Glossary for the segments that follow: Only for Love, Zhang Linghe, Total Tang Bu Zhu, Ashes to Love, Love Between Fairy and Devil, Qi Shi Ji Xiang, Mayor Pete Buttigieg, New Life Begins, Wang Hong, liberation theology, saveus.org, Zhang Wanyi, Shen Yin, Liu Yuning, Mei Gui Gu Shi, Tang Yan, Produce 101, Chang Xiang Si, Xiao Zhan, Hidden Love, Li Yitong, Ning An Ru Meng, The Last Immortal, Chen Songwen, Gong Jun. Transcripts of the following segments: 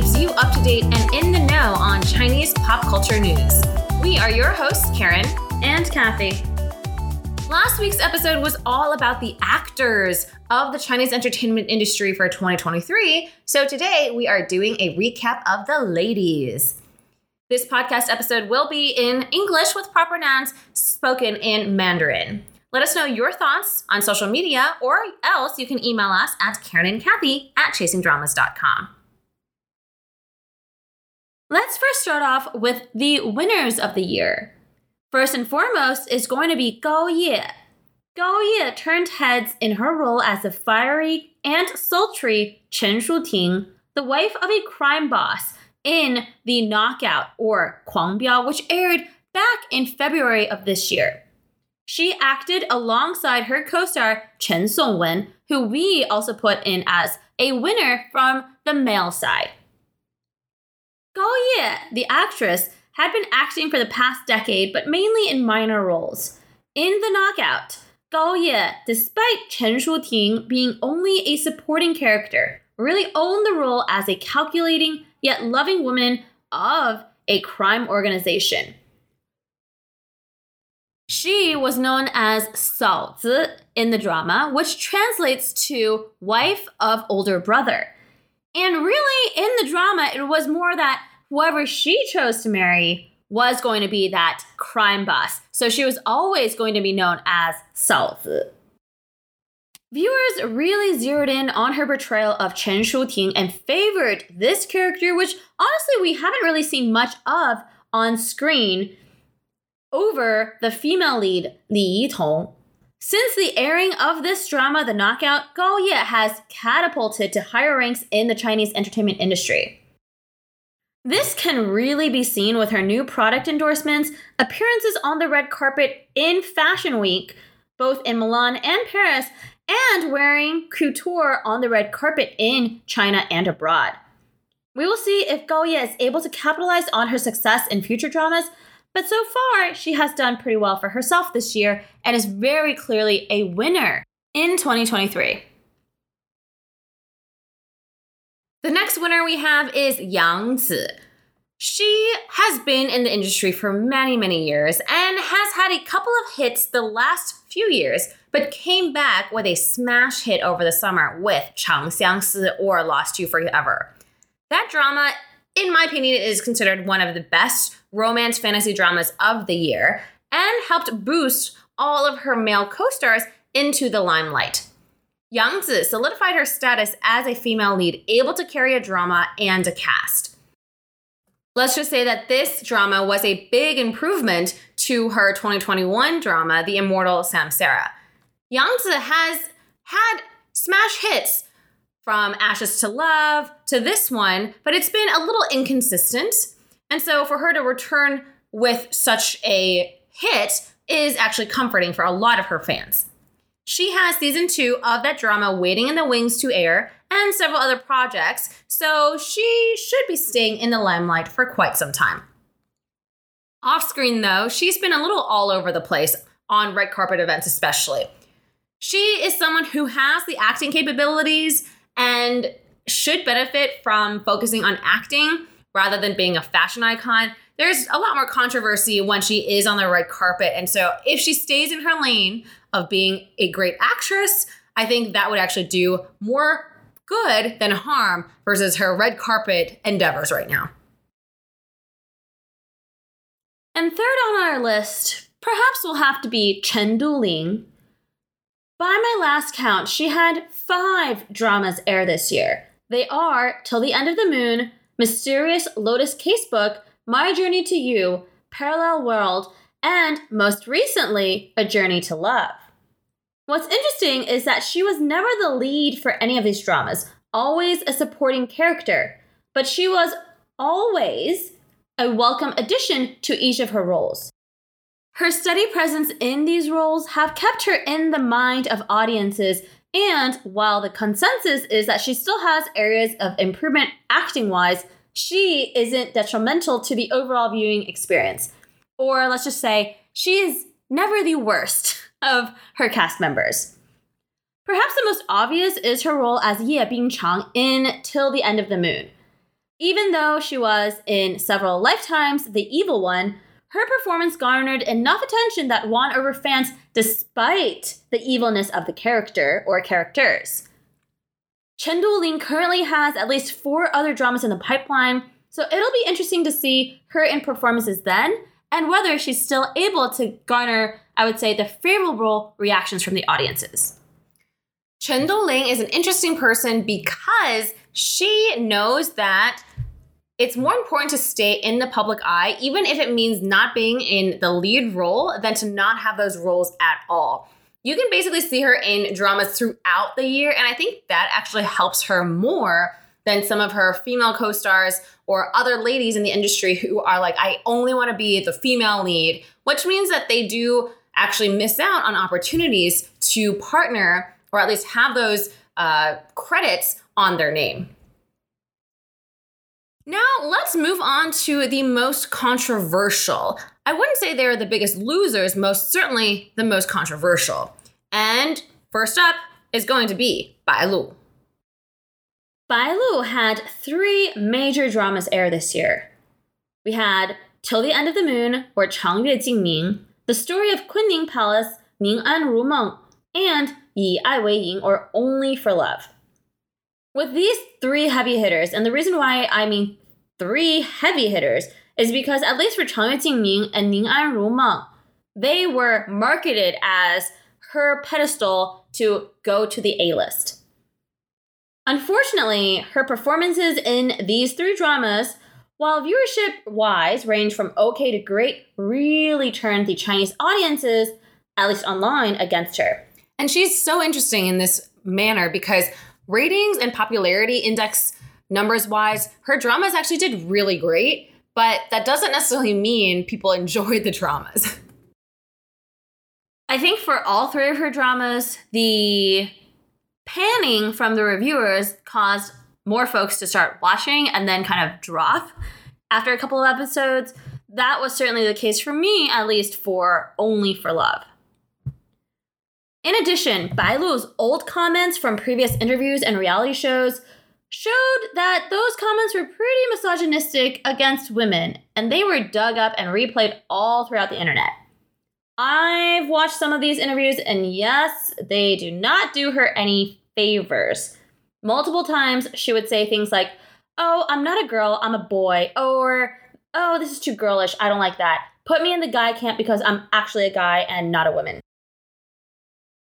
keeps you up to date and in the know on Chinese pop culture news. We are your hosts, Karen and Kathy. Last week's episode was all about the actors of the Chinese entertainment industry for 2023, so today we are doing a recap of the ladies. This podcast episode will be in English with proper nouns spoken in Mandarin. Let us know your thoughts on social media, or else you can email us at KarenandKathy@chasingdramas.com. Let's first start off with the winners of the year. First and foremost is going to be Gao Ye. Gao Ye turned heads in her role as the fiery and sultry Chen Shuting, the wife of a crime boss, in The Knockout, or Kuang Biao, which aired back in February of this year. She acted alongside her co-star Chen Songwen, who we also put in as a winner from the male side. Gao Ye, the actress, had been acting for the past decade, but mainly in minor roles. In The Knockout, Gao Ye, despite Chen Shuting being only a supporting character, really owned the role as a calculating yet loving woman of a crime organization. She was known as Sao Zi in the drama, which translates to wife of older brother. And really, in the drama, it was more that whoever she chose to marry was going to be that crime boss. So she was always going to be known as Sao Zi. Viewers really zeroed in on her portrayal of Chen Shuting and favored this character, which honestly we haven't really seen much of on screen, over the female lead, Li Yitong. Since the airing of this drama, The Knockout, Gao Ye has catapulted to higher ranks in the Chinese entertainment industry. This can really be seen with her new product endorsements, appearances on the red carpet in Fashion Week, both in Milan and Paris, and wearing couture on the red carpet in China and abroad. We will see if Gao Ye is able to capitalize on her success in future dramas, but so far she has done pretty well for herself this year and is very clearly a winner in 2023. The next winner we have is Yang Zi. She has been in the industry for many, many years and has had a couple of hits the last few years, but came back with a smash hit over the summer with Chang Xiang Si, or Lost You Forever. That drama, in my opinion, is considered one of the best romance fantasy dramas of the year and helped boost all of her male co-stars into the limelight. Yang Zi solidified her status as a female lead, able to carry a drama and a cast. Let's just say that this drama was a big improvement to her 2021 drama, The Immortal Samsara. Yang Zi has had smash hits from Ashes to Love to this one, but it's been a little inconsistent. And so for her to return with such a hit is actually comforting for a lot of her fans. She has season 2 of that drama, Waiting in the Wings, to air, and several other projects, so she should be staying in the limelight for quite some time. Off screen, though, she's been a little all over the place, on red carpet events especially. She is someone who has the acting capabilities and should benefit from focusing on acting rather than being a fashion icon. There's a lot more controversy when she is on the red carpet, and so if she stays in her lane of being a great actress, I think that would actually do more good than harm versus her red carpet endeavors right now. And third on our list, perhaps will have to be Chen Duling. By my last count, she had 5 dramas air this year. They are Till the End of the Moon, Mysterious Lotus Casebook, My Journey to You, Parallel World, and most recently, A Journey to Love. What's interesting is that she was never the lead for any of these dramas, always a supporting character, but she was always a welcome addition to each of her roles. Her steady presence in these roles have kept her in the mind of audiences, and while the consensus is that she still has areas of improvement acting-wise, she isn't detrimental to the overall viewing experience. Or let's just say, she is never the worst of her cast members. Perhaps the most obvious is her role as Ye Bingchang in Till the End of the Moon. Even though she was, in several lifetimes, the evil one, her performance garnered enough attention that won over fans despite the evilness of the character or characters. Chen Duling currently has at least 4 other dramas in the pipeline, so it'll be interesting to see her in performances then, and whether she's still able to garner, I would say, the favorable reactions from the audiences. Chen Duling is an interesting person because she knows that it's more important to stay in the public eye, even if it means not being in the lead role, than to not have those roles at all. You can basically see her in dramas throughout the year, and I think that actually helps her more than some of her female co-stars or other ladies in the industry who are like, I only want to be the female lead, which means that they do actually miss out on opportunities to partner or at least have those credits on their name. Now, let's move on to the most controversial. I wouldn't say they're the biggest losers, most certainly the most controversial. And first up is going to be Bai Lu. Bai Lu had 3 major dramas air this year. We had Till the End of the Moon, or Chang Yue Jingming, The Story of Kunning Palace, Ning An Ru Meng, and Yi Ai Wei Ying, or Only for Love. With these 3 heavy hitters, and the reason why I mean 3 heavy hitters is because at least for Chang Yue Jingming and Ning An Ru Meng, they were marketed as her pedestal to go to the A-list. Unfortunately, her performances in these 3 dramas, while viewership-wise range from okay to great, really turned the Chinese audiences, at least online, against her. And she's so interesting in this manner because ratings and popularity index numbers-wise, her dramas actually did really great, but that doesn't necessarily mean people enjoyed the dramas. I think for all 3 of her dramas, the panning from the reviewers caused more folks to start watching and then kind of drop after a couple of episodes. That was certainly the case for me, at least for Only for Love. In addition, Bai Lu's old comments from previous interviews and reality shows showed that those comments were pretty misogynistic against women, and they were dug up and replayed all throughout the internet. I've watched some of these interviews, and yes, they do not do her any favors. Multiple times, she would say things like, oh, I'm not a girl, I'm a boy, or, oh, this is too girlish, I don't like that. Put me in the guy camp because I'm actually a guy and not a woman.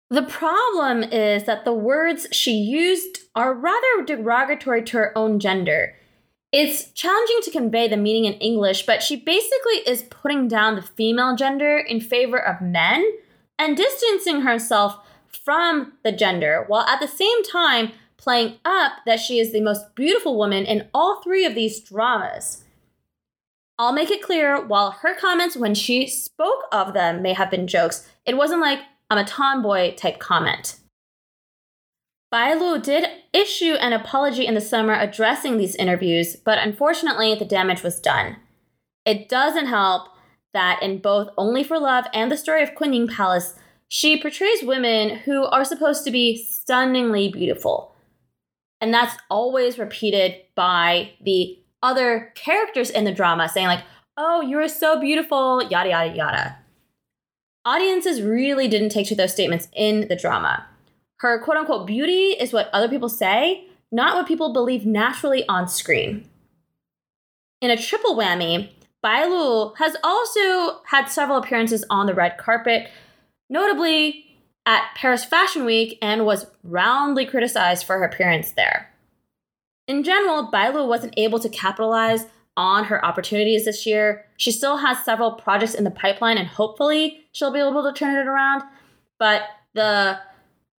The problem is that the words she used are rather derogatory to her own gender. It's challenging to convey the meaning in English, but she basically is putting down the female gender in favor of men and distancing herself from the gender, while at the same time playing up that she is the most beautiful woman in all 3 of these dramas. I'll make it clear, while her comments when she spoke of them may have been jokes, it wasn't like, I'm a tomboy type comment. Bai Lu did issue an apology in the summer addressing these interviews, but unfortunately the damage was done. It doesn't help that in both Only for Love and The Story of Kunning Palace, she portrays women who are supposed to be stunningly beautiful. And that's always repeated by the other characters in the drama saying like, oh, you're so beautiful, yada, yada, yada. Audiences really didn't take to those statements in the drama. Her quote-unquote beauty is what other people say, not what people believe naturally on screen. In a triple whammy, Bai Lu has also had several appearances on the red carpet, notably at Paris Fashion Week, and was roundly criticized for her appearance there. In general, Bai Lu wasn't able to capitalize on her opportunities this year. She still has several projects in the pipeline and hopefully she'll be able to turn it around. But the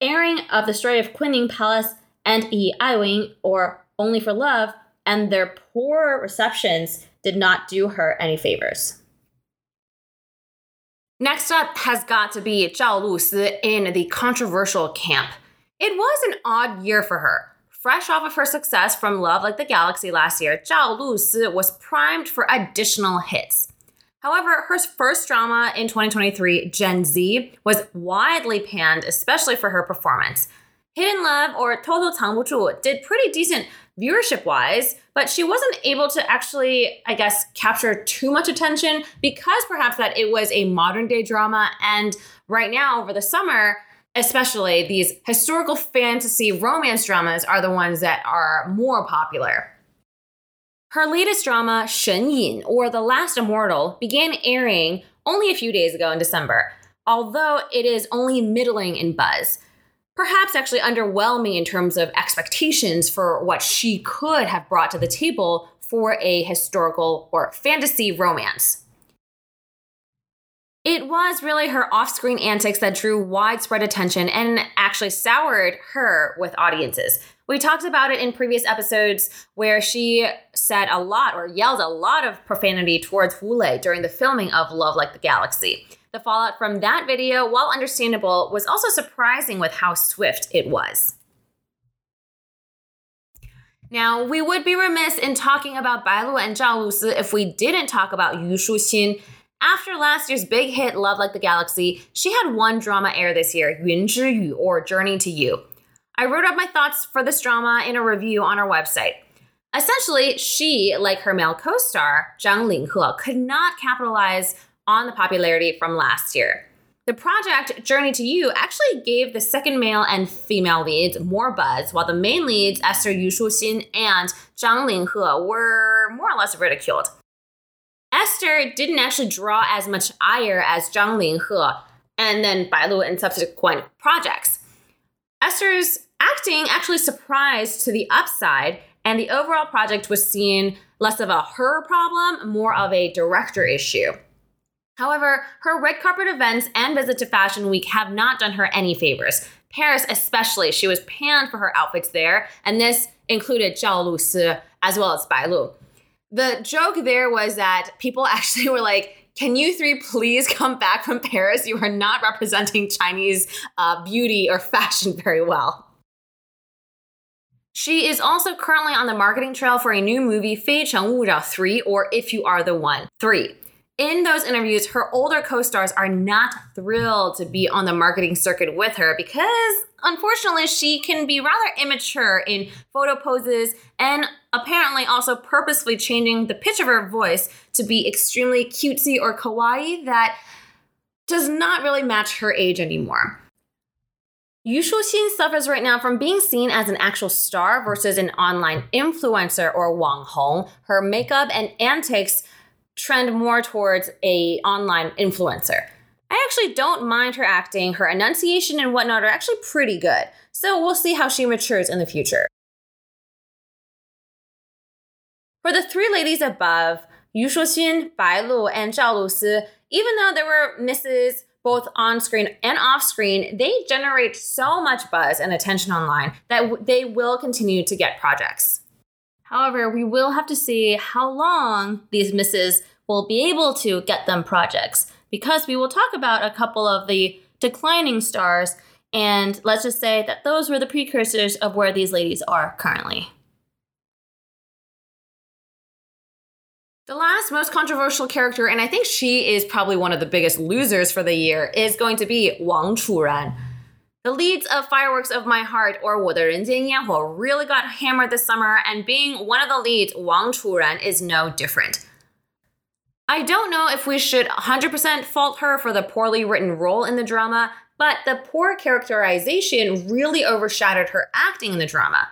airing of The Story of Kunning Palace and Yi Ai Wing, or Only for Love, and their poor receptions did not do her any favors. Next up has got to be Zhao Lusi in the controversial camp. It was an odd year for her. Fresh off of her success from Love Like the Galaxy last year, Zhao Lusi was primed for additional hits. However, her first drama in 2023, Gen Z, was widely panned, especially for her performance. Hidden Love, or Total Tang Bu Zhu, did pretty decent viewership-wise, but she wasn't able to actually, I guess, capture too much attention because perhaps that it was a modern-day drama. And right now, over the summer, especially, these historical fantasy romance dramas are the ones that are more popular. Her latest drama, Shen Yin, or The Last Immortal, began airing only a few days ago in December, although it is only middling in buzz. Perhaps actually underwhelming in terms of expectations for what she could have brought to the table for a historical or fantasy romance. It was really her off-screen antics that drew widespread attention and actually soured her with audiences. We talked about it in previous episodes where she said a lot or yelled a lot of profanity towards Wu Lei during the filming of Love Like the Galaxy. The fallout from that video, while understandable, was also surprising with how swift it was. Now, we would be remiss in talking about Bai Lu and Zhao Lusi if we didn't talk about Yu Shuxin. After last year's big hit, Love Like the Galaxy, she had one drama air this year, Yun Zhi Yu, or Journey to You. I wrote up my thoughts for this drama in a review on our website. Essentially, she, like her male co-star, Zhang Linghe, could not capitalize on the popularity from last year. The project, Journey to You, actually gave the second male and female leads more buzz, while the main leads, Esther Yu Shuxin and Zhang Linghe, were more or less ridiculed. Esther didn't actually draw as much ire as Zhang Linghe and then Bai Lu in subsequent projects. Esther's acting actually surprised to the upside, and the overall project was seen less of a her problem, more of a director issue. However, her red carpet events and visit to Fashion Week have not done her any favors. Paris especially, she was panned for her outfits there, and this included Zhao Lusi as well as Bai Lu. The joke there was that people actually were like, can you three please come back from Paris? You are not representing Chinese beauty or fashion very well. She is also currently on the marketing trail for a new movie, 非诚勿扰 3, or If You Are the One 3. In those interviews, her older co-stars are not thrilled to be on the marketing circuit with her because, unfortunately, she can be rather immature in photo poses and apparently also purposefully changing the pitch of her voice to be extremely cutesy or kawaii that does not really match her age anymore. Yu Shuxin suffers right now from being seen as an actual star versus an online influencer or Wang Hong. Her makeup and antics trend more towards an online influencer. I actually don't mind her acting. Her enunciation and whatnot are actually pretty good. So we'll see how she matures in the future. For the three ladies above, Yu Shuxin, Bai Lu, and Zhao Lusi, even though there were misses both on-screen and off-screen, they generate so much buzz and attention online that they will continue to get projects. However, we will have to see how long these misses will be able to get them projects, because we will talk about a couple of the declining stars, and let's just say that those were the precursors of where these ladies are currently. The last most controversial character, and I think she is probably one of the biggest losers for the year, is going to be Wang Churan. The leads of Fireworks of My Heart, or 我的人间烟火, really got hammered this summer, and being one of the leads, Wang Churan, is no different. I don't know if we should 100% fault her for the poorly written role in the drama, but the poor characterization really overshadowed her acting in the drama.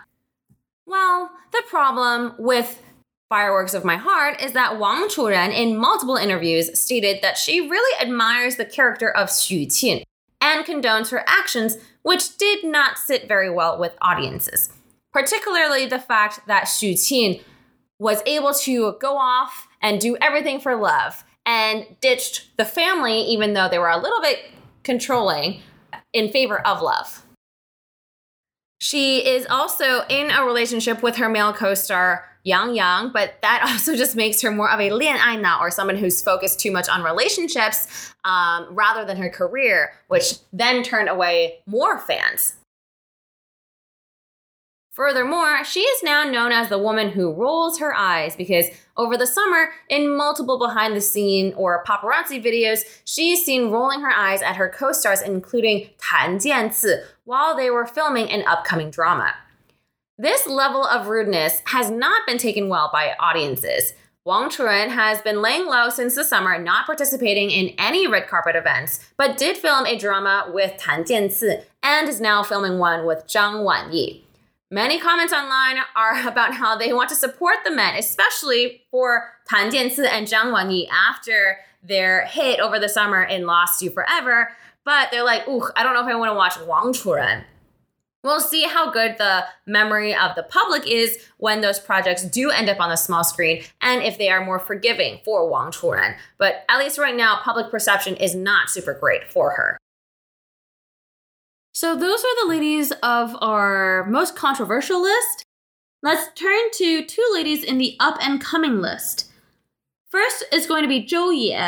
Well, the problem with Fireworks of My Heart is that Wang Churan, in multiple interviews, stated that she really admires the character of Xu Qin and condones her actions, which did not sit very well with audiences. Particularly the fact that Xu Qin was able to go off and do everything for love and ditched the family, even though they were a little bit controlling, in favor of love. She is also in a relationship with her male co-star, Yang, but that also just makes her more of a 恋爱脑, or someone who's focused too much on relationships rather than her career, which then turned away more fans. Furthermore, she is now known as the woman who rolls her eyes because over the summer, in multiple behind-the-scene or paparazzi videos, she's seen rolling her eyes at her co-stars, including Tan Jianzi, while they were filming an upcoming drama. This level of rudeness has not been taken well by audiences. Wang Churan has been laying low since the summer, not participating in any red carpet events, but did film a drama with Tan Jianzi and is now filming one with Zhang Wanyi. Many comments online are about how they want to support the men, especially for Tan Jianzi and Zhang Wanyi after their hit over the summer in Lost You Forever, but they're like, ooh, I don't know if I want to watch Wang Churan. We'll see how good the memory of the public is when those projects do end up on the small screen and if they are more forgiving for Wang Churan. But at least right now, public perception is not super great for her. So those are the ladies of our most controversial list. Let's turn to two ladies in the up-and-coming list. First is going to be Gao Ye.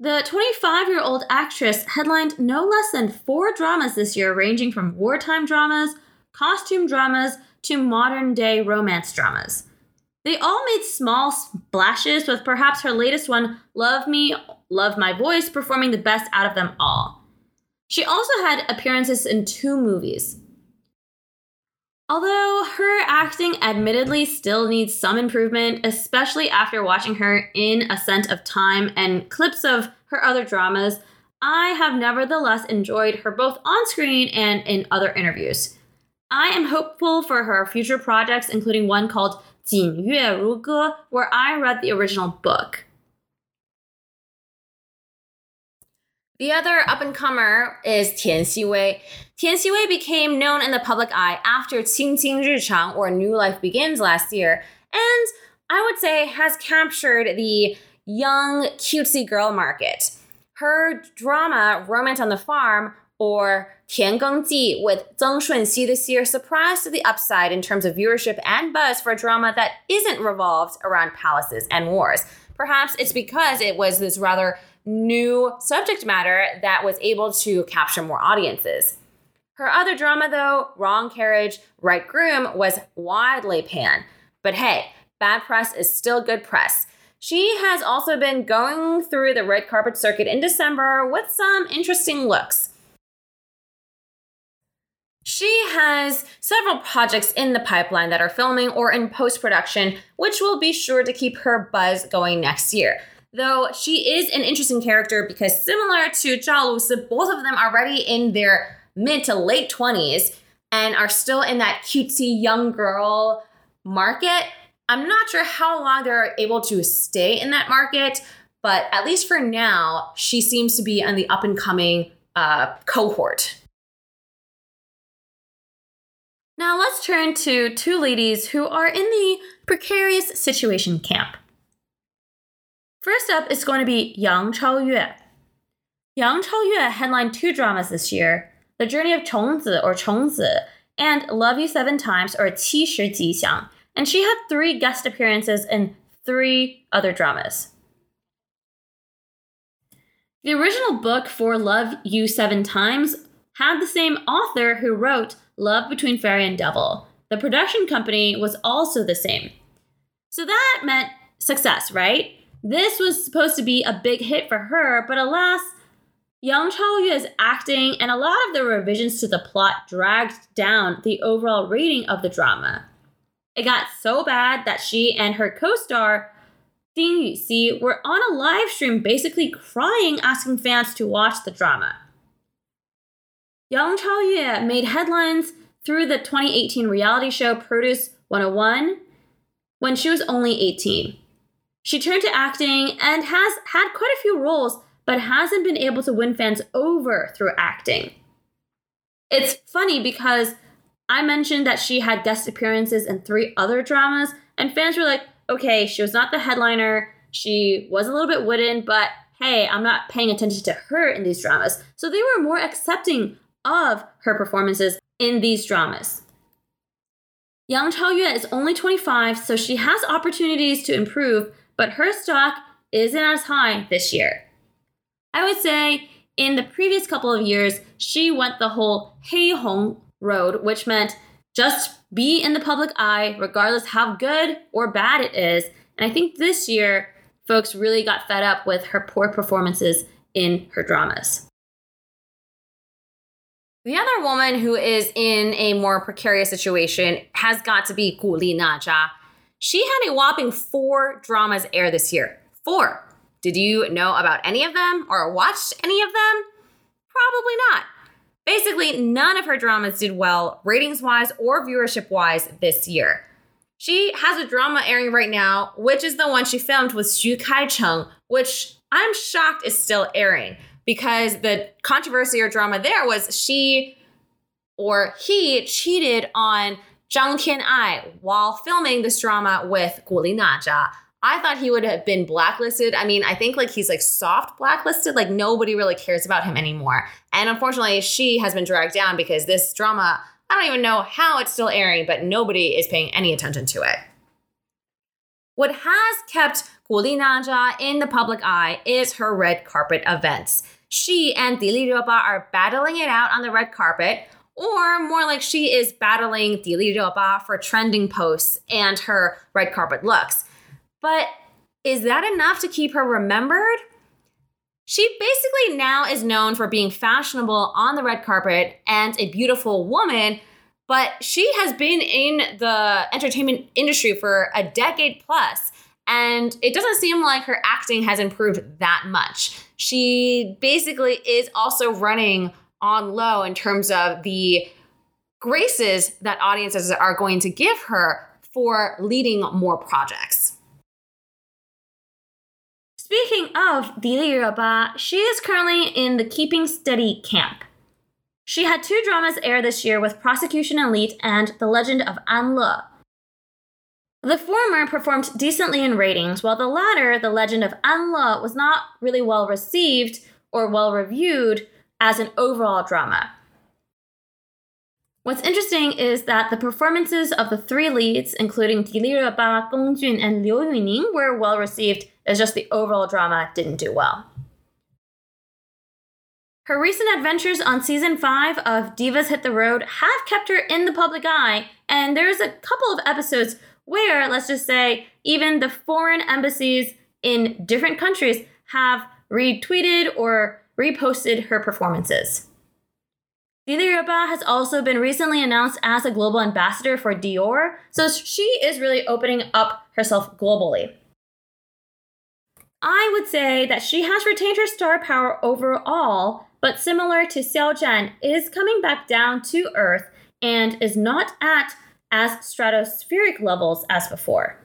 The 25-year-old actress headlined no less than 4 dramas this year, ranging from wartime dramas, costume dramas, to modern-day romance dramas. They all made small splashes, with perhaps her latest one, Love Me, Love My Voice, performing the best out of them all. She also had appearances in 2 movies. Although her acting admittedly still needs some improvement, especially after watching her in A Scent of Time and clips of her other dramas, I have nevertheless enjoyed her both on screen and in other interviews. I am hopeful for her future projects, including one called Jin Yue Ru Ge, where I read the original book. The other up-and-comer is Tian Xiwei. Tian Xiwei became known in the public eye after Qingqing Richang, or New Life Begins, last year, and I would say has captured the young, cutesy girl market. Her drama, Romance on the Farm, or Tian Geng Ji with Zeng Shunxi this year, surprised to the upside in terms of viewership and buzz for a drama that isn't revolved around palaces and wars. Perhaps it's because it was this rather new subject matter that was able to capture more audiences. Her other drama, though, Wrong Carriage, Right Groom, was widely panned. But hey, bad press is still good press. She has also been going through the red carpet circuit in December with some interesting looks. She has several projects in the pipeline that are filming or in post-production, which will be sure to keep her buzz going next year. Though she is an interesting character because, similar to Zhao Lusi, both of them are already in their mid to late 20s and are still in that cutesy young girl market. I'm not sure how long they're able to stay in that market, but at least for now, she seems to be on the up-and-coming cohort. Now let's turn to two ladies who are in the precarious situation camp. First up is going to be Yang Chaoyue. Yang Chaoyue headlined 2 dramas this year, The Journey of Chongzi, or Chongzi, and Love You 7 Times, or Qi Shi Ji Xiang, and she had 3 guest appearances in 3 other dramas. The original book for Love You 7 Times had the same author who wrote Love Between Fairy and Devil. The production company was also the same. So that meant success, right? This was supposed to be a big hit for her, but alas, Yang Chaoyue's acting and a lot of the revisions to the plot dragged down the overall rating of the drama. It got so bad that she and her co-star, Ding Yuxi, were on a live stream basically crying, asking fans to watch the drama. Yang Chaoyue made headlines through the 2018 reality show Produce 101 when she was only 18. She turned to acting and has had quite a few roles, but hasn't been able to win fans over through acting. It's funny because I mentioned that she had guest appearances in 3 other dramas, and fans were like, okay, she was not the headliner, she was a little bit wooden, but hey, I'm not paying attention to her in these dramas. So they were more accepting of her performances in these dramas. Yang Chaoyue is only 25, so she has opportunities to improve, but her stock isn't as high this year. I would say in the previous couple of years, she went the whole Hei Hong road, which meant just be in the public eye, regardless how good or bad it is. And I think this year, folks really got fed up with her poor performances in her dramas. The other woman who is in a more precarious situation has got to be Gu Li Na Zha. She had a whopping 4 dramas air this year. 4. Did you know about any of them or watched any of them? Probably not. Basically, none of her dramas did well ratings-wise or viewership-wise this year. She has a drama airing right now, which is the one she filmed with Xu Kaicheng, which I'm shocked is still airing because the controversy or drama there was she or he cheated on Zhang Tianai while filming this drama with Gu Li Na Zha. I thought he would have been blacklisted. I mean, I think he's soft blacklisted. Nobody really cares about him anymore. And unfortunately, she has been dragged down because this drama, I don't even know how it's still airing, but nobody is paying any attention to it. What has kept Gu Li Na Zha in the public eye is her red carpet events. She and Dili Ryoba are battling it out on the red carpet, or more like she is battling Dili Ryoba for trending posts and her red carpet looks. But is that enough to keep her remembered? She basically now is known for being fashionable on the red carpet and a beautiful woman, but she has been in the entertainment industry for a decade plus, and it doesn't seem like her acting has improved that much. She basically is also running on low in terms of the graces that audiences are going to give her for leading more projects. Speaking of Dili Ryoba, she is currently in the Keeping Steady camp. She had 2 dramas air this year with Prosecution Elite and The Legend of An Le. The former performed decently in ratings, while the latter, The Legend of An Le, was not really well received or well reviewed as an overall drama. What's interesting is that the performances of the 3 leads, including Dili Ryoba, Gong Jun, and Liu Yuning, were well received. It's just the overall drama didn't do well. Her recent adventures on season 5 of Divas Hit the Road have kept her in the public eye, and there's a couple of episodes where, let's just say, even the foreign embassies in different countries have retweeted or reposted her performances. Dili Ryoba has also been recently announced as a global ambassador for Dior, so she is really opening up herself globally. I would say that she has retained her star power overall, but similar to Xiao Zhan, is coming back down to earth and is not at as stratospheric levels as before.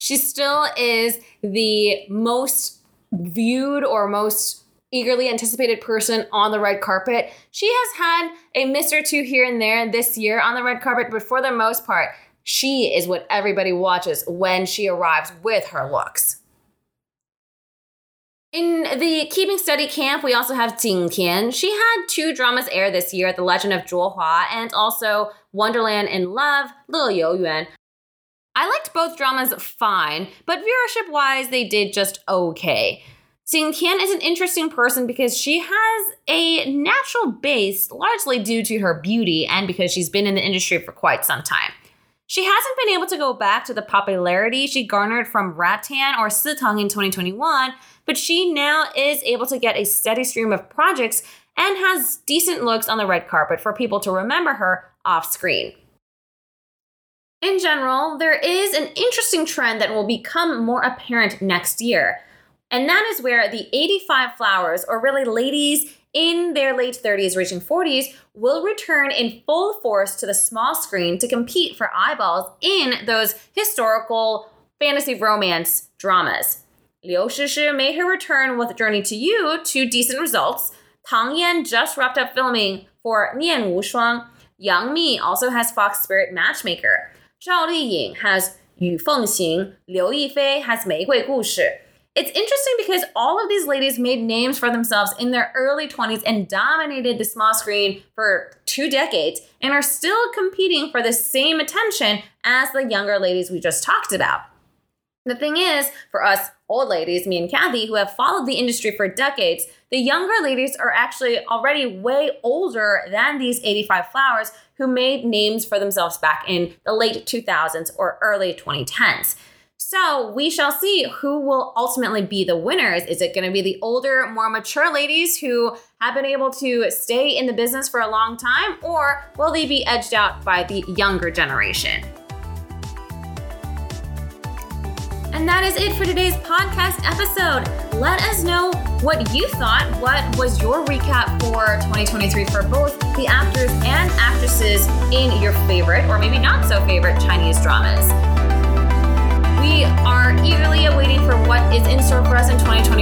She still is the most viewed or most eagerly anticipated person on the red carpet. She has had a miss or two here and there this year on the red carpet, but for the most part, she is what everybody watches when she arrives with her looks. In the Keeping Steady camp, we also have Jing Tian. She had 2 dramas air this year, The Legend of Zhuohua and also Wonderland in Love, Le Youyuan. I liked both dramas fine, but viewership-wise, they did just okay. Jing Tian is an interesting person because she has a natural base, largely due to her beauty and because she's been in the industry for quite some time. She hasn't been able to go back to the popularity she garnered from Rattan or Sitang in 2021, but she now is able to get a steady stream of projects and has decent looks on the red carpet for people to remember her off screen. In general, there is an interesting trend that will become more apparent next year, and that is where the 85 flowers, or really ladies in their late 30s reaching 40s, will return in full force to the small screen to compete for eyeballs in those historical fantasy romance dramas. Liu Shishi made her return with Journey to You to decent results. Tang Yan just wrapped up filming for Nian Wu Shuang. Yang Mi also has Fox Spirit Matchmaker. Zhao Liying has Yu Feng Xing. Liu Yifei has Mei Gui Gu Shi. It's interesting because all of these ladies made names for themselves in their early 20s and dominated the small screen for 2 decades and are still competing for the same attention as the younger ladies we just talked about. The thing is, for us old ladies, me and Kathy, who have followed the industry for decades, the younger ladies are actually already way older than these 85 flowers who made names for themselves back in the late 2000s or early 2010s. So we shall see who will ultimately be the winners. Is it going to be the older, more mature ladies who have been able to stay in the business for a long time, or will they be edged out by the younger generation? And that is it for today's podcast episode. Let us know what you thought. What was your recap for 2023 for both the actors and actresses in your favorite, or maybe not so favorite, Chinese dramas? We are eagerly awaiting for what is in store for us in 2024.